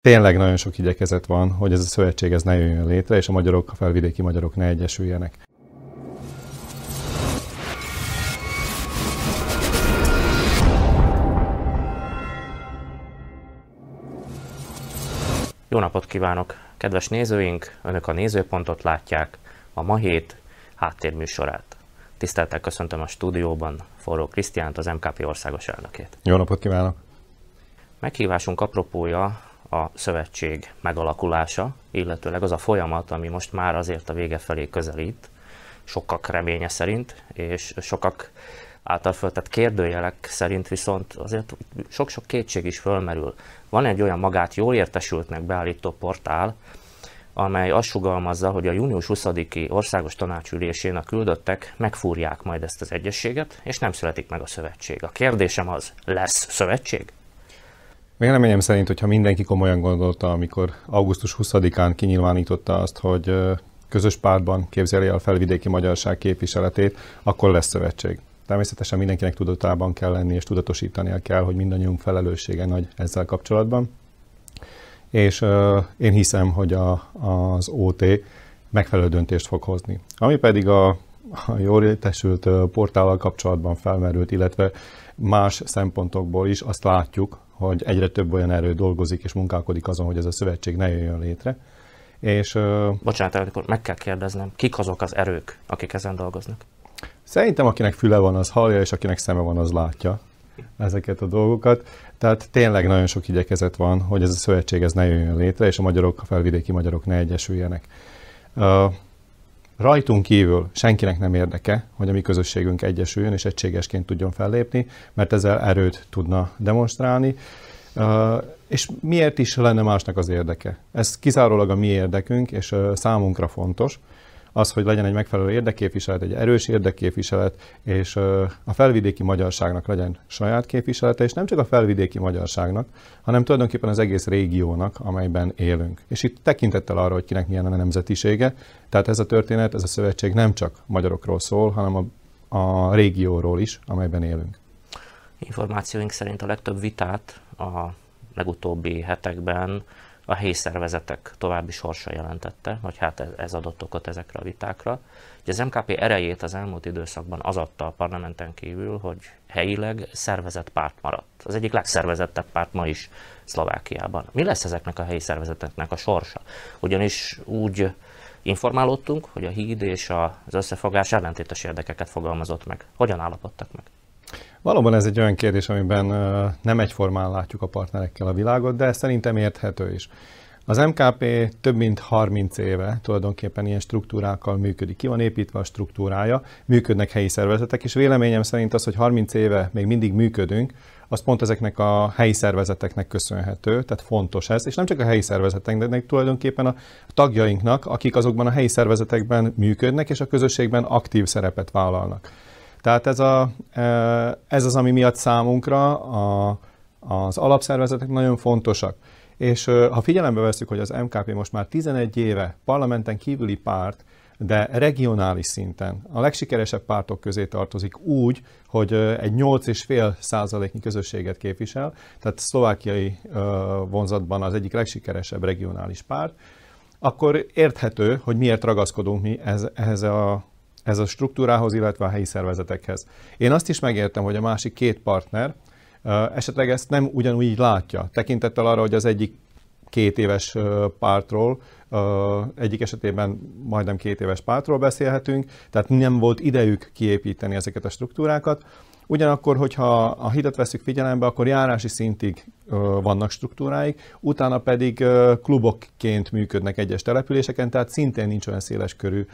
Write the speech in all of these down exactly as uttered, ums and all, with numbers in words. Tényleg nagyon sok igyekezet van, hogy ez a szövetség ez ne jöjjön létre, és a magyarok, a felvidéki magyarok ne egyesüljenek. Jó napot kívánok! Kedves nézőink, Önök a Nézőpontot látják, a ma hét háttérműsorát. Tiszteltel köszöntöm a stúdióban Forró Krisztiánt, az em ká pé országos elnökét. Jó napot kívánok! Meghívásunk apropója a szövetség megalakulása, illetőleg az a folyamat, ami most már azért a vége felé közelít, sokak reménye szerint, és sokak által föltett kérdőjelek szerint viszont azért sok-sok kétség is fölmerül. Van egy olyan magát jól értesültnek beállító portál, amely azt sugalmazza, hogy a június huszadiki országos tanácsülésén a küldöttek megfúrják majd ezt az egyességet, és nem születik meg a szövetség. A kérdésem az, lesz szövetség? Véleményem szerint, hogyha mindenki komolyan gondolta, amikor augusztus huszadikán kinyilvánította azt, hogy közös pártban képzeli el a felvidéki magyarság képviseletét, akkor lesz szövetség. Természetesen mindenkinek tudatában kell lenni, és tudatosítania kell, hogy mindannyiunk felelőssége nagy ezzel kapcsolatban. És euh, én hiszem, hogy a, az ó té megfelelő döntést fog hozni. Ami pedig a, a jól értesült portállal kapcsolatban felmerült, illetve más szempontokból is azt látjuk, hogy egyre több olyan erő dolgozik és munkálkodik azon, hogy ez a szövetség ne jöjjön létre. És, euh, Bocsánat, akkor meg kell kérdeznem, kik azok az erők, akik ezen dolgoznak? Szerintem akinek füle van, az hallja, és akinek szeme van, az látja ezeket a dolgokat. Tehát tényleg nagyon sok igyekezet van, hogy ez a szövetség ez ne jöjjön létre, és a magyarok, a felvidéki magyarok ne egyesüljenek. Rajtunk kívül senkinek nem érdeke, hogy a mi közösségünk egyesüljön, és egységesként tudjon fellépni, mert ezzel erőt tudna demonstrálni. És miért is lenne másnak az érdeke? Ez kizárólag a mi érdekünk, és számunkra fontos. Az, hogy legyen egy megfelelő érdekképviselet, egy erős érdekképviselet, és a felvidéki magyarságnak legyen saját képviselete, és nem csak a felvidéki magyarságnak, hanem tulajdonképpen az egész régiónak, amelyben élünk. És itt tekintettel arra, hogy kinek milyen a nemzetisége, tehát ez a történet, ez a szövetség nem csak magyarokról szól, hanem a, a régióról is, amelyben élünk. Információink szerint a legtöbb vitát a legutóbbi hetekben a helyi szervezetek további sorsa jelentette, vagy hát ez adott okot ezekre a vitákra. Ugye az em ká pé erejét az elmúlt időszakban az adta a parlamenten kívül, hogy helyileg szervezett párt maradt. Az egyik legszervezettebb párt ma is Szlovákiában. Mi lesz ezeknek a helyi szervezeteknek a sorsa? Ugyanis úgy informálódtunk, hogy a Híd és az Összefogás ellentétes érdekeket fogalmazott meg. Hogyan állapodtak meg? Valóban ez egy olyan kérdés, amiben nem egyformán látjuk a partnerekkel a világot, de szerintem érthető is. Az em ká pé több mint harminc éve tulajdonképpen ilyen struktúrákkal működik. Ki van építve a struktúrája, működnek helyi szervezetek, és véleményem szerint az, hogy harminc éve még mindig működünk, az pont ezeknek a helyi szervezeteknek köszönhető, tehát fontos ez, és nem csak a helyi szervezeteknek, de tulajdonképpen a tagjainknak, akik azokban a helyi szervezetekben működnek, és a közösségben aktív szerepet vállalnak. Tehát ez, a, ez az, ami miatt számunkra a, az alapszervezetek nagyon fontosak. És ha figyelembe veszük, hogy az em ká pé most már tizenegy éve parlamenten kívüli párt, de regionális szinten a legsikeresebb pártok közé tartozik úgy, hogy egy nyolc egész öt százaléknyi közösséget képvisel, tehát szlovákiai vonzatban az egyik legsikeresebb regionális párt, akkor érthető, hogy miért ragaszkodunk mi ehhez a ez a struktúrához, illetve a helyi szervezetekhez. Én azt is megértem, hogy a másik két partner esetleg ezt nem ugyanúgy látja, tekintettel arra, hogy az egyik két éves pártról, egyik esetében majdnem két éves pártról beszélhetünk, tehát nem volt idejük kiépíteni ezeket a struktúrákat. Ugyanakkor, hogyha a Hídat veszük figyelembe, akkor járási szintig vannak struktúráik, utána pedig klubokként működnek egyes településeken, tehát szintén nincs olyan széles körű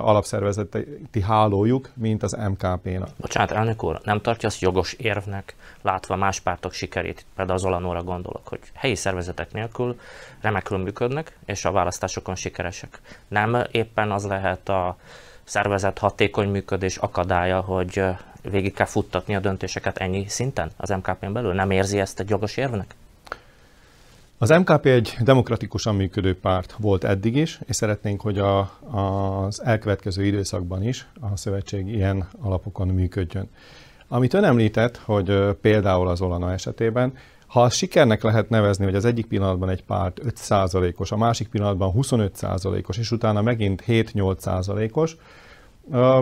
alapszervezeti hálójuk, mint az em ká pé-nak. Bocsánat, elnök úr, nem tartja azt jogos érvnek, látva más pártok sikerét, például az Olanóra gondolok, hogy helyi szervezetek nélkül remekül működnek, és a választásokon sikeresek. Nem éppen az lehet a szervezet hatékony működés akadálya, hogy végig kell futtatni a döntéseket ennyi szinten az em ká pén belül? Nem érzi ezt egy jogos érvnek? Az em ká pé egy demokratikusan működő párt volt eddig is, és szeretnénk, hogy a, az elkövetkező időszakban is a szövetség ilyen alapokon működjön. Amit ön említett, hogy például az Olano esetében, Ha a sikernek lehet nevezni, hogy az egyik pillanatban egy párt öt százalékos, a másik pillanatban huszonöt százalékos, és utána megint hét-nyolc százalékos,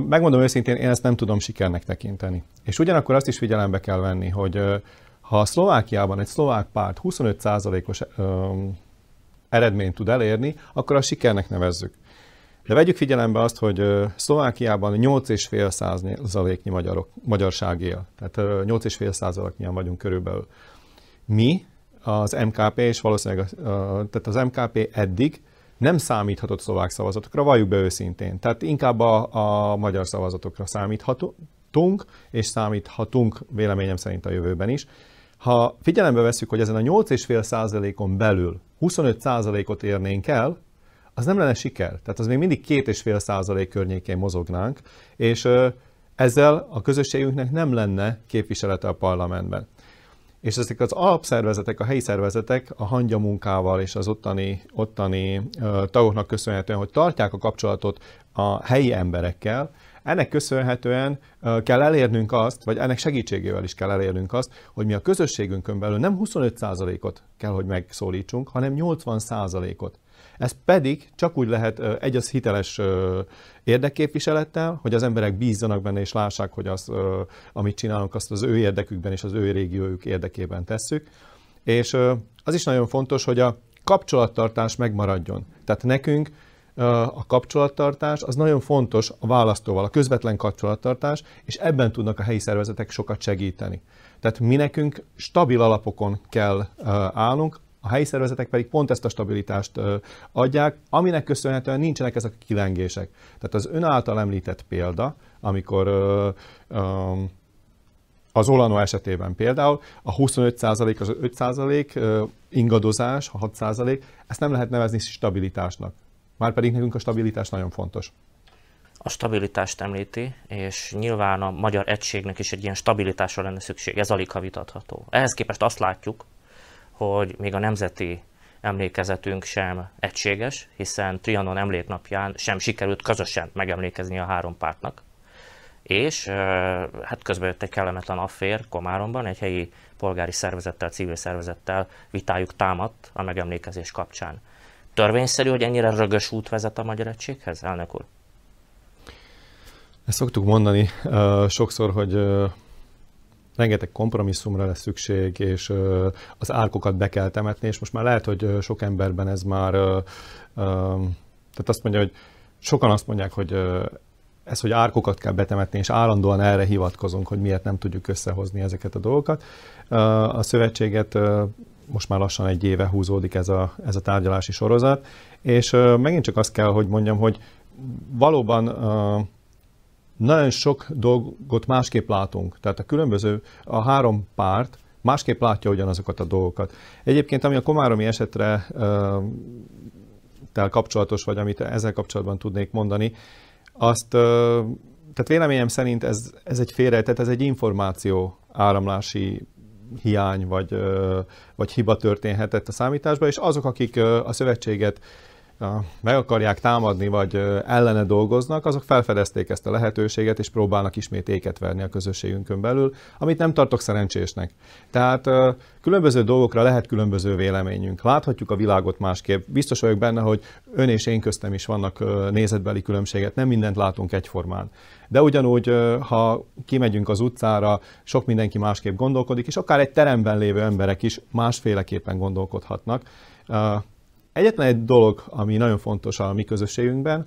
megmondom őszintén, én ezt nem tudom sikernek tekinteni. És ugyanakkor azt is figyelembe kell venni, hogy ha a Szlovákiában egy szlovák párt huszonöt százalékos eredményt tud elérni, akkor a sikernek nevezzük. De vegyük figyelembe azt, hogy Szlovákiában nyolc egész öt százaléknyi magyarok, magyarság él. Tehát nyolc egész öt százaléknyian vagyunk körülbelül. Mi, az em ká pé, és valószínűleg tehát az em ká pé eddig nem számíthatott szlovák szavazatokra, valljuk be őszintén. Tehát inkább a, a magyar szavazatokra számíthatunk, és számíthatunk véleményem szerint a jövőben is. Ha figyelembe vesszük, hogy ezen a nyolc egész öt százalékon belül huszonöt százalékot érnénk el, az nem lenne siker. Tehát az még mindig két egész öt százalék környékén mozognánk, és ezzel a közösségünknek nem lenne képviselete a parlamentben. És ezek az alapszervezetek, a helyi szervezetek a hangya munkával és az ottani, ottani tagoknak köszönhetően, hogy tartják a kapcsolatot a helyi emberekkel, ennek köszönhetően kell elérnünk azt, vagy ennek segítségével is kell elérnünk azt, hogy mi a közösségünkön belül nem huszonöt százalékot kell, hogy megszólítsunk, hanem nyolcvan százalékot. Ez pedig csak úgy lehet egy az hiteles érdekképviselettel, hogy az emberek bízzanak benne és lássák, hogy az, amit csinálunk, azt az ő érdekükben és az ő régiójuk érdekében tesszük. És az is nagyon fontos, hogy a kapcsolattartás megmaradjon. Tehát nekünk a kapcsolattartás az nagyon fontos a választóval, a közvetlen kapcsolattartás, és ebben tudnak a helyi szervezetek sokat segíteni. Tehát mi nekünk stabil alapokon kell állnunk, a helyi szervezetek pedig pont ezt a stabilitást adják, aminek köszönhetően nincsenek ezek a kilengések. Tehát az ön által említett példa, amikor az Olano esetében például a huszonöt százalék, az öt százalék ingadozás, a hat százalék, ezt nem lehet nevezni stabilitásnak. Márpedig nekünk a stabilitás nagyon fontos. A stabilitást említi, és nyilván a magyar egységnek is egy ilyen stabilitásra lenne szükség, ez alig ha vitatható. Ehhez képest azt látjuk, hogy még a nemzeti emlékezetünk sem egységes, hiszen Trianon emléknapján sem sikerült közösen megemlékezni a három pártnak. És hát közben jött egy kellemetlen affér Komáromban, egy helyi polgári szervezettel, civil szervezettel vitájuk támadt a megemlékezés kapcsán. Törvényszerű, hogy ennyire rögös út vezet a magyar egységhez, elnök úr? Ezt szoktuk mondani uh, sokszor, hogy uh... rengeteg kompromisszumra lesz szükség, és az árkokat be kell temetni, és most már lehet, hogy sok emberben ez már, tehát azt mondja, hogy sokan azt mondják, hogy ez, hogy árkokat kell betemetni, és állandóan erre hivatkozunk, hogy miért nem tudjuk összehozni ezeket a dolgokat. A szövetséget most már lassan egy éve húzódik ez a, ez a tárgyalási sorozat, és megint csak azt kell, hogy mondjam, hogy valóban nagyon sok dolgot másképp látunk, tehát a különböző, a három párt másképp látja ugyanazokat a dolgokat. Egyébként, ami a komáromi esetre ö, tel kapcsolatos, vagy amit ezzel kapcsolatban tudnék mondani, azt, ö, tehát véleményem szerint ez, ez egy félre, tehát ez egy információ áramlási hiány, vagy, ö, vagy hiba történhetett a számításban, és azok, akik ö, a szövetséget meg akarják támadni, vagy ellene dolgoznak, azok felfedezték ezt a lehetőséget, és próbálnak ismét éket verni a közösségünkön belül, amit nem tartok szerencsésnek. Tehát különböző dolgokra lehet különböző véleményünk. Láthatjuk a világot másképp. Biztos vagyok benne, hogy ön és én köztem is vannak nézetbeli különbséget, nem mindent látunk egyformán. De ugyanúgy, ha kimegyünk az utcára, sok mindenki másképp gondolkodik, és akár egy teremben lévő emberek is másféleképpen gondolkodhatnak. Egyetlen egy dolog, ami nagyon fontos a mi közösségünkben,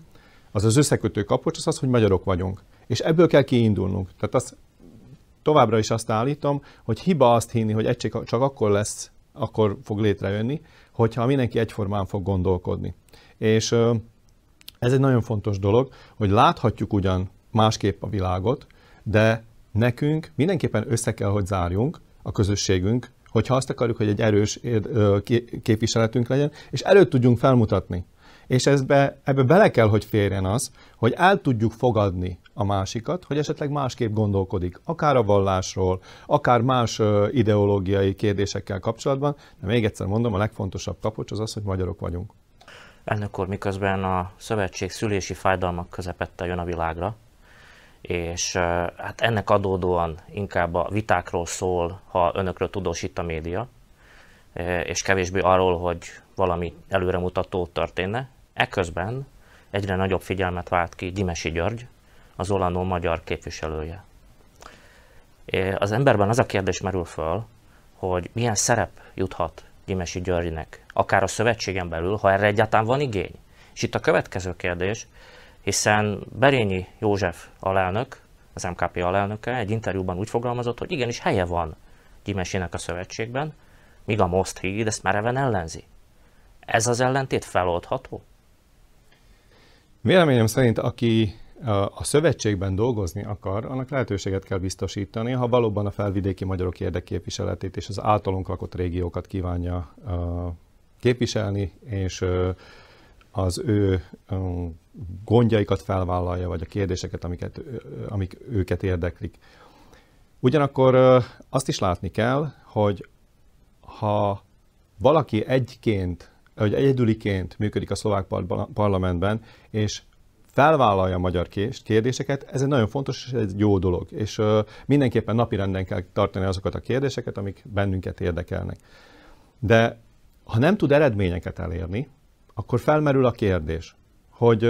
az az összekötő kapocs, az az, hogy magyarok vagyunk. És ebből kell kiindulnunk. Tehát azt, továbbra is azt állítom, hogy hiba azt hinni, hogy egység csak akkor lesz, akkor fog létrejönni, hogyha mindenki egyformán fog gondolkodni. És ez egy nagyon fontos dolog, hogy láthatjuk ugyan másképp a világot, de nekünk mindenképpen össze kell, hogy zárjunk a közösségünk, hogyha azt akarjuk, hogy egy erős képviseletünk legyen, és erőt tudjunk felmutatni. És ezbe, ebbe bele kell, hogy férjen az, hogy el tudjuk fogadni a másikat, hogy esetleg másképp gondolkodik, akár a vallásról, akár más ideológiai kérdésekkel kapcsolatban, de még egyszer mondom, a legfontosabb kapocs az az, hogy magyarok vagyunk. Elnök úr, miközben a szövetség szülési fájdalmak közepette jön a világra, és hát ennek adódóan inkább a vitákról szól, ha önökről tudósít a média, és kevésbé arról, hogy valami előremutató történne. Ekközben egyre nagyobb figyelmet vált ki Gyimesi György, az Olano magyar képviselője. Az emberben az a kérdés merül föl, hogy milyen szerep juthat Gyimesi Györgynek, akár a szövetségen belül, ha erre egyáltalán van igény. És itt a következő kérdés, hiszen Berényi József alelnök, az em ká pé alelnöke egy interjúban úgy fogalmazott, hogy igenis helye van Gyimesének a szövetségben, míg a Most Heed ezt mereven ellenzi. Ez az ellentét feloldható? Véleményem szerint, aki a szövetségben dolgozni akar, annak lehetőséget kell biztosítani, ha valóban a felvidéki magyarok érdekképviseletét és az általunk lakott régiókat kívánja képviselni, és az ő gondjaikat felvállalja, vagy a kérdéseket, amiket, amik őket érdeklik. Ugyanakkor azt is látni kell, hogy ha valaki egyként, vagy egyedüliként működik a szlovák parlamentben, és felvállalja a magyar kérdéseket, ez egy nagyon fontos és egy jó dolog. És mindenképpen napirenden kell tartani azokat a kérdéseket, amik bennünket érdekelnek. De ha nem tud eredményeket elérni, akkor felmerül a kérdés, hogy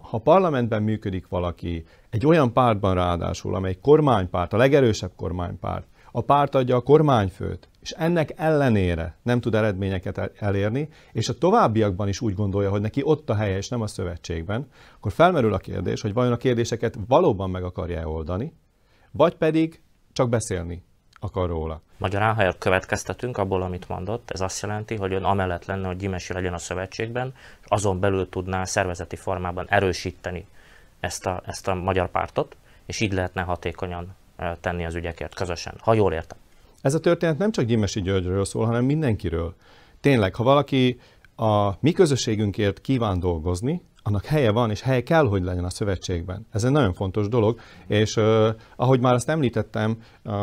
ha a parlamentben működik valaki, egy olyan pártban ráadásul, amely kormánypárt, a legerősebb kormánypárt, a párt adja a kormányfőt, és ennek ellenére nem tud eredményeket elérni, és a továbbiakban is úgy gondolja, hogy neki ott a helye, és nem a szövetségben, akkor felmerül a kérdés, hogy vajon a kérdéseket valóban meg akarja oldani, vagy pedig csak beszélni akar róla. Magyarán, ha következtetünk abból, amit mondott, ez azt jelenti, hogy ön amellett lenne, hogy Gyimesi legyen a szövetségben, és azon belül tudná szervezeti formában erősíteni ezt a, ezt a magyar pártot, és így lehetne hatékonyan tenni az ügyekért közösen, ha jól értem. Ez a történet nem csak Gyimesi Györgyről szól, hanem mindenkiről. Tényleg, ha valaki a mi közösségünkért kíván dolgozni, annak helye van, és helye kell, hogy legyen a szövetségben. Ez egy nagyon fontos dolog, és uh, ahogy már azt említettem, uh,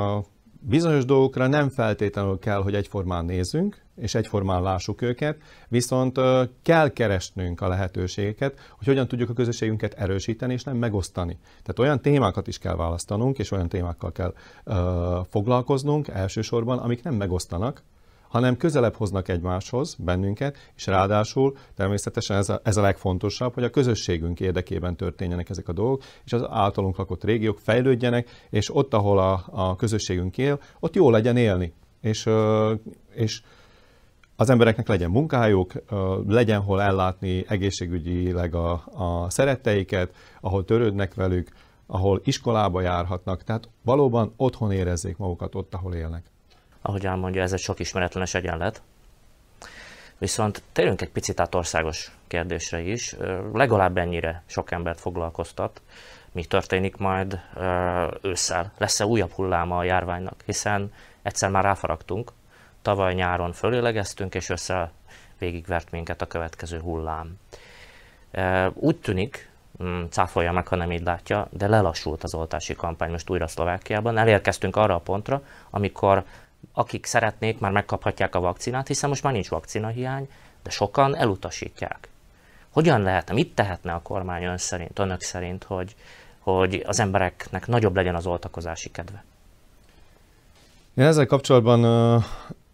bizonyos dolgokra nem feltétlenül kell, hogy egyformán nézzünk, és egyformán lássuk őket, viszont uh, kell keresnünk a lehetőségeket, hogy hogyan tudjuk a közösségünket erősíteni, és nem megosztani. Tehát olyan témákat is kell választanunk, és olyan témákkal kell uh, foglalkoznunk elsősorban, amik nem megosztanak, hanem közelebb hoznak egymáshoz bennünket, és ráadásul természetesen ez a, ez a legfontosabb, hogy a közösségünk érdekében történjenek ezek a dolgok, és az általunk lakott régiók fejlődjenek, és ott, ahol a, a közösségünk él, ott jó legyen élni. És, és az embereknek legyen munkájuk, legyen hol ellátni egészségügyileg a, a szeretteiket, ahol törődnek velük, ahol iskolába járhatnak, tehát valóban otthon érezzék magukat ott, ahol élnek. Ahogy elmondja, ez egy sok ismeretlenes egyenlet. Viszont térjünk egy picit át országos kérdésre is. Legalább ennyire sok embert foglalkoztat, mi történik majd ősszel. Lesz-e újabb hulláma a járványnak? Hiszen egyszer már ráfaragtunk, tavaly nyáron fölélegeztünk, és össze végigvert minket a következő hullám. Úgy tűnik, cáfolja meg, ha nem így látja, de lelassult az oltási kampány most újra Szlovákiában. Elérkeztünk arra a pontra, amikor akik szeretnék, már megkaphatják a vakcinát, hiszen most már nincs vakcinahiány, de sokan elutasítják. Hogyan lehetne, mit tehetne a kormány ön szerint, önök szerint, hogy, hogy az embereknek nagyobb legyen az oltakozási kedve? Én ezzel kapcsolatban ö,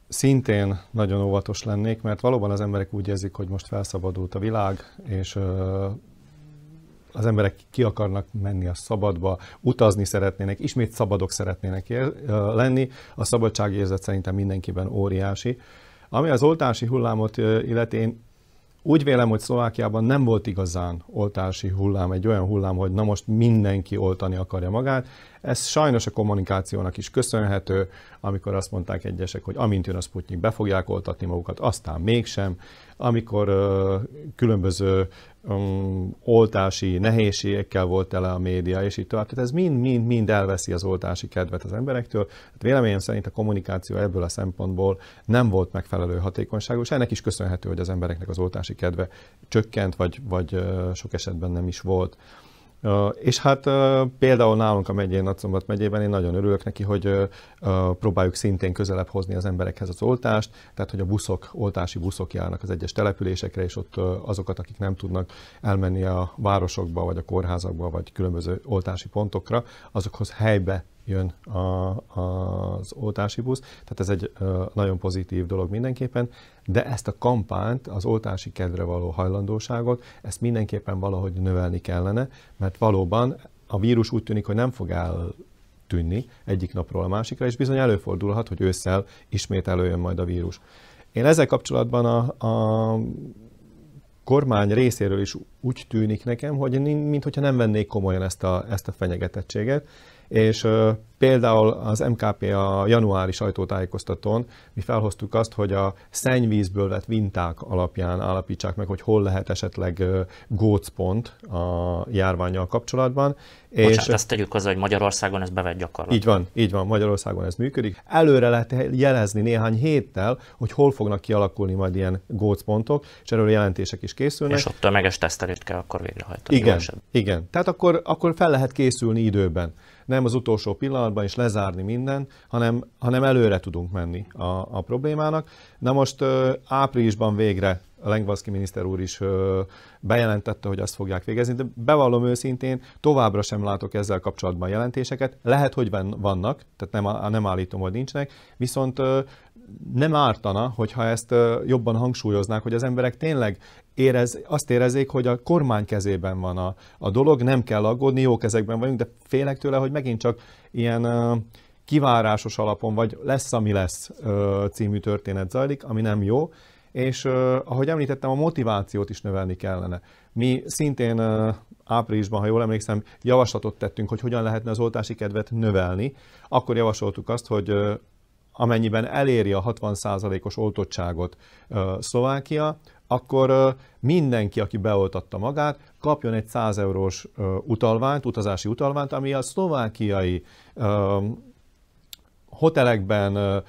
szintén nagyon óvatos lennék, mert valóban az emberek úgy érzik, hogy most felszabadult a világ, és ö, az emberek ki akarnak menni a szabadba, utazni szeretnének, ismét szabadok szeretnének ér, lenni. A szabadságérzet szerintem mindenkiben óriási. Ami az oltási hullámot illeti, én úgy vélem, hogy Szlovákiában nem volt igazán oltási hullám, egy olyan hullám, hogy na most mindenki oltani akarja magát. Ez sajnos a kommunikációnak is köszönhető, amikor azt mondták egyesek, hogy amint jön a Sputnik, be fogják oltatni magukat, aztán mégsem. Amikor ö, különböző ö, oltási nehézségekkel volt tele a média, és így tovább. Tehát ez mind-mind-mind elveszi az oltási kedvet az emberektől. Tehát véleményem szerint a kommunikáció ebből a szempontból nem volt megfelelő hatékonyságú, és ennek is köszönhető, hogy az embereknek az oltási kedve csökkent, vagy, vagy ö, sok esetben nem is volt. Uh, és hát uh, például nálunk a megyén, Nagy-Szombat megyében én nagyon örülök neki, hogy uh, uh, próbáljuk szintén közelebb hozni az emberekhez az oltást, tehát hogy a buszok, oltási buszok járnak az egyes településekre, és ott uh, azokat, akik nem tudnak elmenni a városokba, vagy a kórházakba, vagy különböző oltási pontokra, azokhoz helybe jön a, a, az oltási busz, tehát ez egy ö, nagyon pozitív dolog mindenképpen, de ezt a kampányt, az oltási kedvre való hajlandóságot, ezt mindenképpen valahogy növelni kellene, mert valóban a vírus úgy tűnik, hogy nem fog el tűnni egyik napról a másikra, és bizony előfordulhat, hogy ősszel ismét előjön majd a vírus. Én ezzel kapcsolatban a, a kormány részéről is úgy tűnik nekem, hogy minthogyha nem vennék komolyan ezt a, ezt a fenyegetettséget, és uh, például az em ká pé a januári sajtótájékoztatón mi felhoztuk azt, hogy a szennyvízből vett vinták alapján állapítsák meg, hogy hol lehet esetleg uh, gócpont a járvánnyal kapcsolatban. Bocsánat, és ezt tegyük hozzá, hogy Magyarországon ez bevett gyakorlat. Így van, így van, Magyarországon ez működik. Előre lehet jelezni néhány héttel, hogy hol fognak kialakulni majd ilyen gócpontok, és erről jelentések is készülnek. És ott tömeges tesztelést kell akkor végrehajtani. Igen, igen. Tehát akkor, akkor fel lehet készülni időben. Nem az utolsó pillanatban is lezárni mindent, hanem, hanem előre tudunk menni a, a problémának. Na most áprilisban végre Lengvaszki miniszter úr is bejelentette, hogy azt fogják végezni, de bevallom őszintén, továbbra sem látok ezzel kapcsolatban jelentéseket. Lehet, hogy vannak, tehát nem, nem állítom, hogy nincsenek, viszont nem ártana, hogyha ezt jobban hangsúlyoznák, hogy az emberek tényleg érez, azt érezzék, hogy a kormány kezében van a, a dolog, nem kell aggódni, jó kezekben vagyunk, de félek tőle, hogy megint csak ilyen kivárásos alapon, vagy lesz, ami lesz című történet zajlik, ami nem jó, és ahogy említettem, a motivációt is növelni kellene. Mi szintén áprilisban, ha jól emlékszem, javaslatot tettünk, hogy hogyan lehetne az oltási kedvet növelni. Akkor javasoltuk azt, hogy amennyiben eléri a hatvan százalékos oltottságot Szlovákia, akkor mindenki, aki beoltatta magát, kapjon egy száz eurós utalványt, utazási utalványt, ami a szlovákiai hotelekben,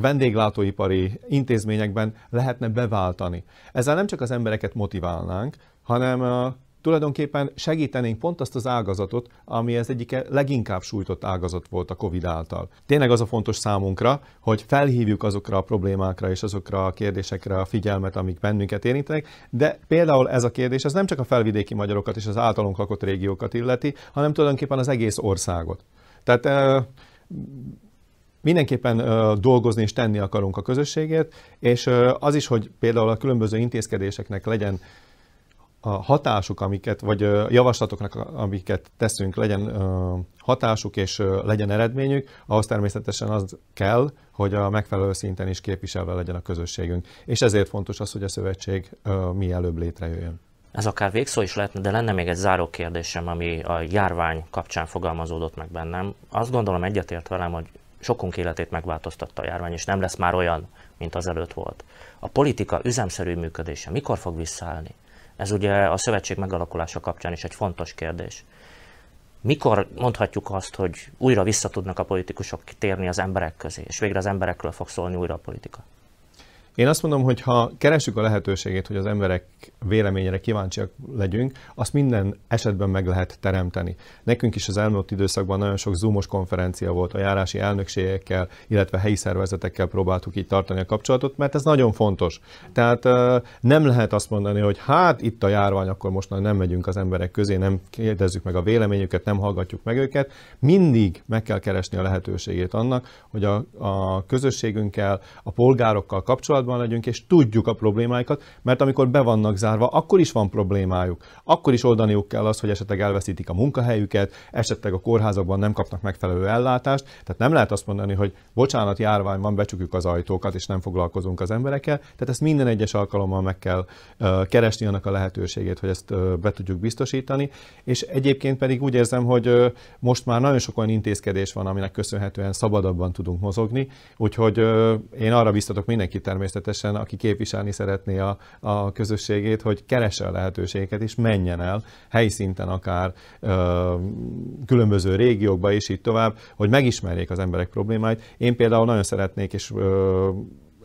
vendéglátóipari intézményekben lehetne beváltani. Ezzel nem csak az embereket motiválnánk, hanem tulajdonképpen segítenénk pont azt az ágazatot, ami az egyik leginkább sújtott ágazat volt a Covid által. Tényleg az a fontos számunkra, hogy felhívjuk azokra a problémákra és azokra a kérdésekre a figyelmet, amik bennünket érintenek, de például ez a kérdés az nem csak a felvidéki magyarokat és az általunk lakott régiókat illeti, hanem tulajdonképpen az egész országot. Tehát mindenképpen dolgozni és tenni akarunk a közösségért, és az is, hogy például a különböző intézkedéseknek legyen a hatásuk, amiket, vagy javaslatoknak, amiket teszünk, legyen hatásuk és legyen eredményük, ahhoz természetesen az kell, hogy a megfelelő szinten is képviselve legyen a közösségünk. És ezért fontos az, hogy a szövetség mielőbb létrejöjjön. Ez akár végszó is lehetne, de lenne még egy záró kérdésem, ami a járvány kapcsán fogalmazódott meg bennem. Azt gondolom, egyetért velem, hogy sokunk életét megváltoztatta a járvány, és nem lesz már olyan, mint az előtt volt. A politika üzemszerű működése mikor fog visszaállni? Ez ugye a szövetség megalakulása kapcsán is egy fontos kérdés. Mikor mondhatjuk azt, hogy újra vissza tudnak a politikusok térni az emberek közé, és végre az emberekről fog szólni újra a politika? Én azt mondom, hogy ha keresjük a lehetőségét, hogy az emberek véleményére kíváncsiak legyünk, azt minden esetben meg lehet teremteni. Nekünk is az elmúlt időszakban nagyon sok zoomos konferencia volt, a járási elnökségekkel, illetve helyi szervezetekkel próbáltuk így tartani a kapcsolatot, mert ez nagyon fontos. Tehát nem lehet azt mondani, hogy hát itt a járvány, akkor most nem megyünk az emberek közé, nem kérdezzük meg a véleményüket, nem hallgatjuk meg őket. Mindig meg kell keresni a lehetőségét annak, hogy a, a közösségünkkel, a polgárokkal kapcsolatban legyünk, és tudjuk a problémáikat, mert amikor be vannak zárva, akkor is van problémájuk. Akkor is oldaniuk kell azt, hogy esetleg elveszítik a munkahelyüket, esetleg a kórházakban nem kapnak megfelelő ellátást. Tehát nem lehet azt mondani, hogy bocsánat, járvány van, becsukjuk az ajtókat, és nem foglalkozunk az emberekkel. Tehát ezt minden egyes alkalommal meg kell uh, keresni annak a lehetőségét, hogy ezt uh, be tudjuk biztosítani. És egyébként pedig úgy érzem, hogy uh, most már nagyon sok olyan intézkedés van, aminek köszönhetően szabadabban tudunk mozogni. Úgyhogy uh, én arra biztatok mindenkit természetesen, aki képviselni szeretné a, a közösségét, hogy keresse a lehetőségeket, és menjen el helyi szinten akár ö, különböző régiókba, és így tovább, hogy megismerjék az emberek problémáit. Én például nagyon szeretnék, és ö,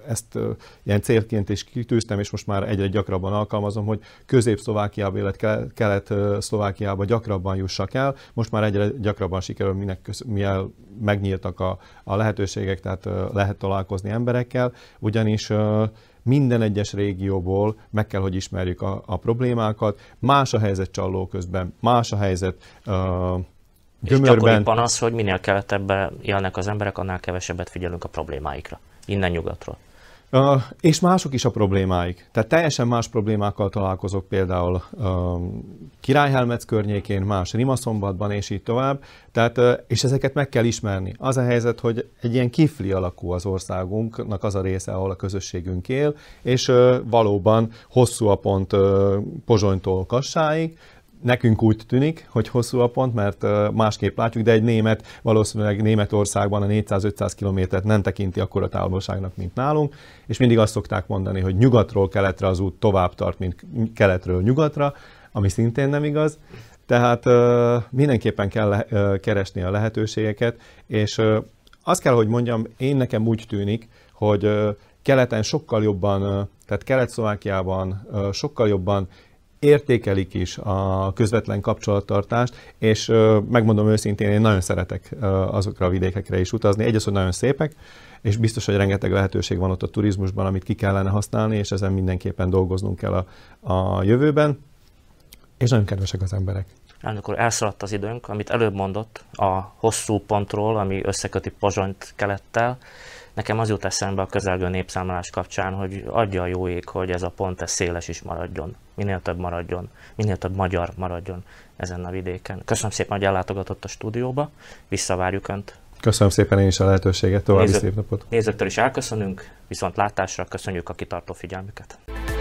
ezt ö, ilyen célként is kitűztem, és most már egyre gyakrabban alkalmazom, hogy Közép-Szlovákiába, illetve Kelet-Szlovákiába gyakrabban jussak el. Most már egyre gyakrabban sikerül, minek köz, mivel megnyíltak a, a lehetőségek, tehát ö, lehet találkozni emberekkel, ugyanis ö, minden egyes régióból meg kell, hogy ismerjük a, a problémákat. Más a helyzet Csallóközben, más a helyzet ö, Gömörben. És gyakori panasz, hogy minél keletebben élnek az emberek, annál kevesebbet figyelünk a problémáikra, innen nyugatról. Uh, és mások is a problémáik. Tehát teljesen más problémákkal találkozok például uh, Király Helmec környékén, más Rimaszombatban és így tovább. Tehát, uh, és ezeket meg kell ismerni. Az a helyzet, hogy egy ilyen kifli alakú az országunknak az a része, ahol a közösségünk él, és uh, valóban hosszú a pont uh, Pozsonytól Kassáig. Nekünk úgy tűnik, hogy hosszú a pont, mert másképp látjuk, de egy német valószínűleg Németországban a négyszáz-ötszáz kilométert nem tekinti akkora távolságnak, mint nálunk, és mindig azt szokták mondani, hogy nyugatról keletre az út tovább tart, mint keletről nyugatra, ami szintén nem igaz. Tehát mindenképpen kell keresni a lehetőségeket, és azt kell, hogy mondjam, én nekem úgy tűnik, hogy keleten sokkal jobban, tehát Kelet-Szlovákiában sokkal jobban értékelik is a közvetlen kapcsolattartást, és megmondom őszintén, én nagyon szeretek azokra a vidékekre is utazni. Egyrészt, hogy nagyon szépek, és biztos, hogy rengeteg lehetőség van ott a turizmusban, amit ki kellene használni, és ezen mindenképpen dolgoznunk kell a, a jövőben. És nagyon kedvesek az emberek. Elnök úr, elszaladt az időnk, amit előbb mondott a hosszú pontról, ami összeköti Pozsonyt kelettel. Nekem az jut eszembe a közelgő népszámlálás kapcsán, hogy adja a jó ég, hogy ez a pont ez széles is maradjon, minél több maradjon, minél több magyar maradjon ezen a vidéken. Köszönöm szépen, hogy ellátogatott a stúdióba, visszavárjuk Önt. Köszönöm szépen én is a lehetőséget, további Néző... szép napot. Nézőktől is elköszönünk, viszont látásra köszönjük a kitartó figyelmüket.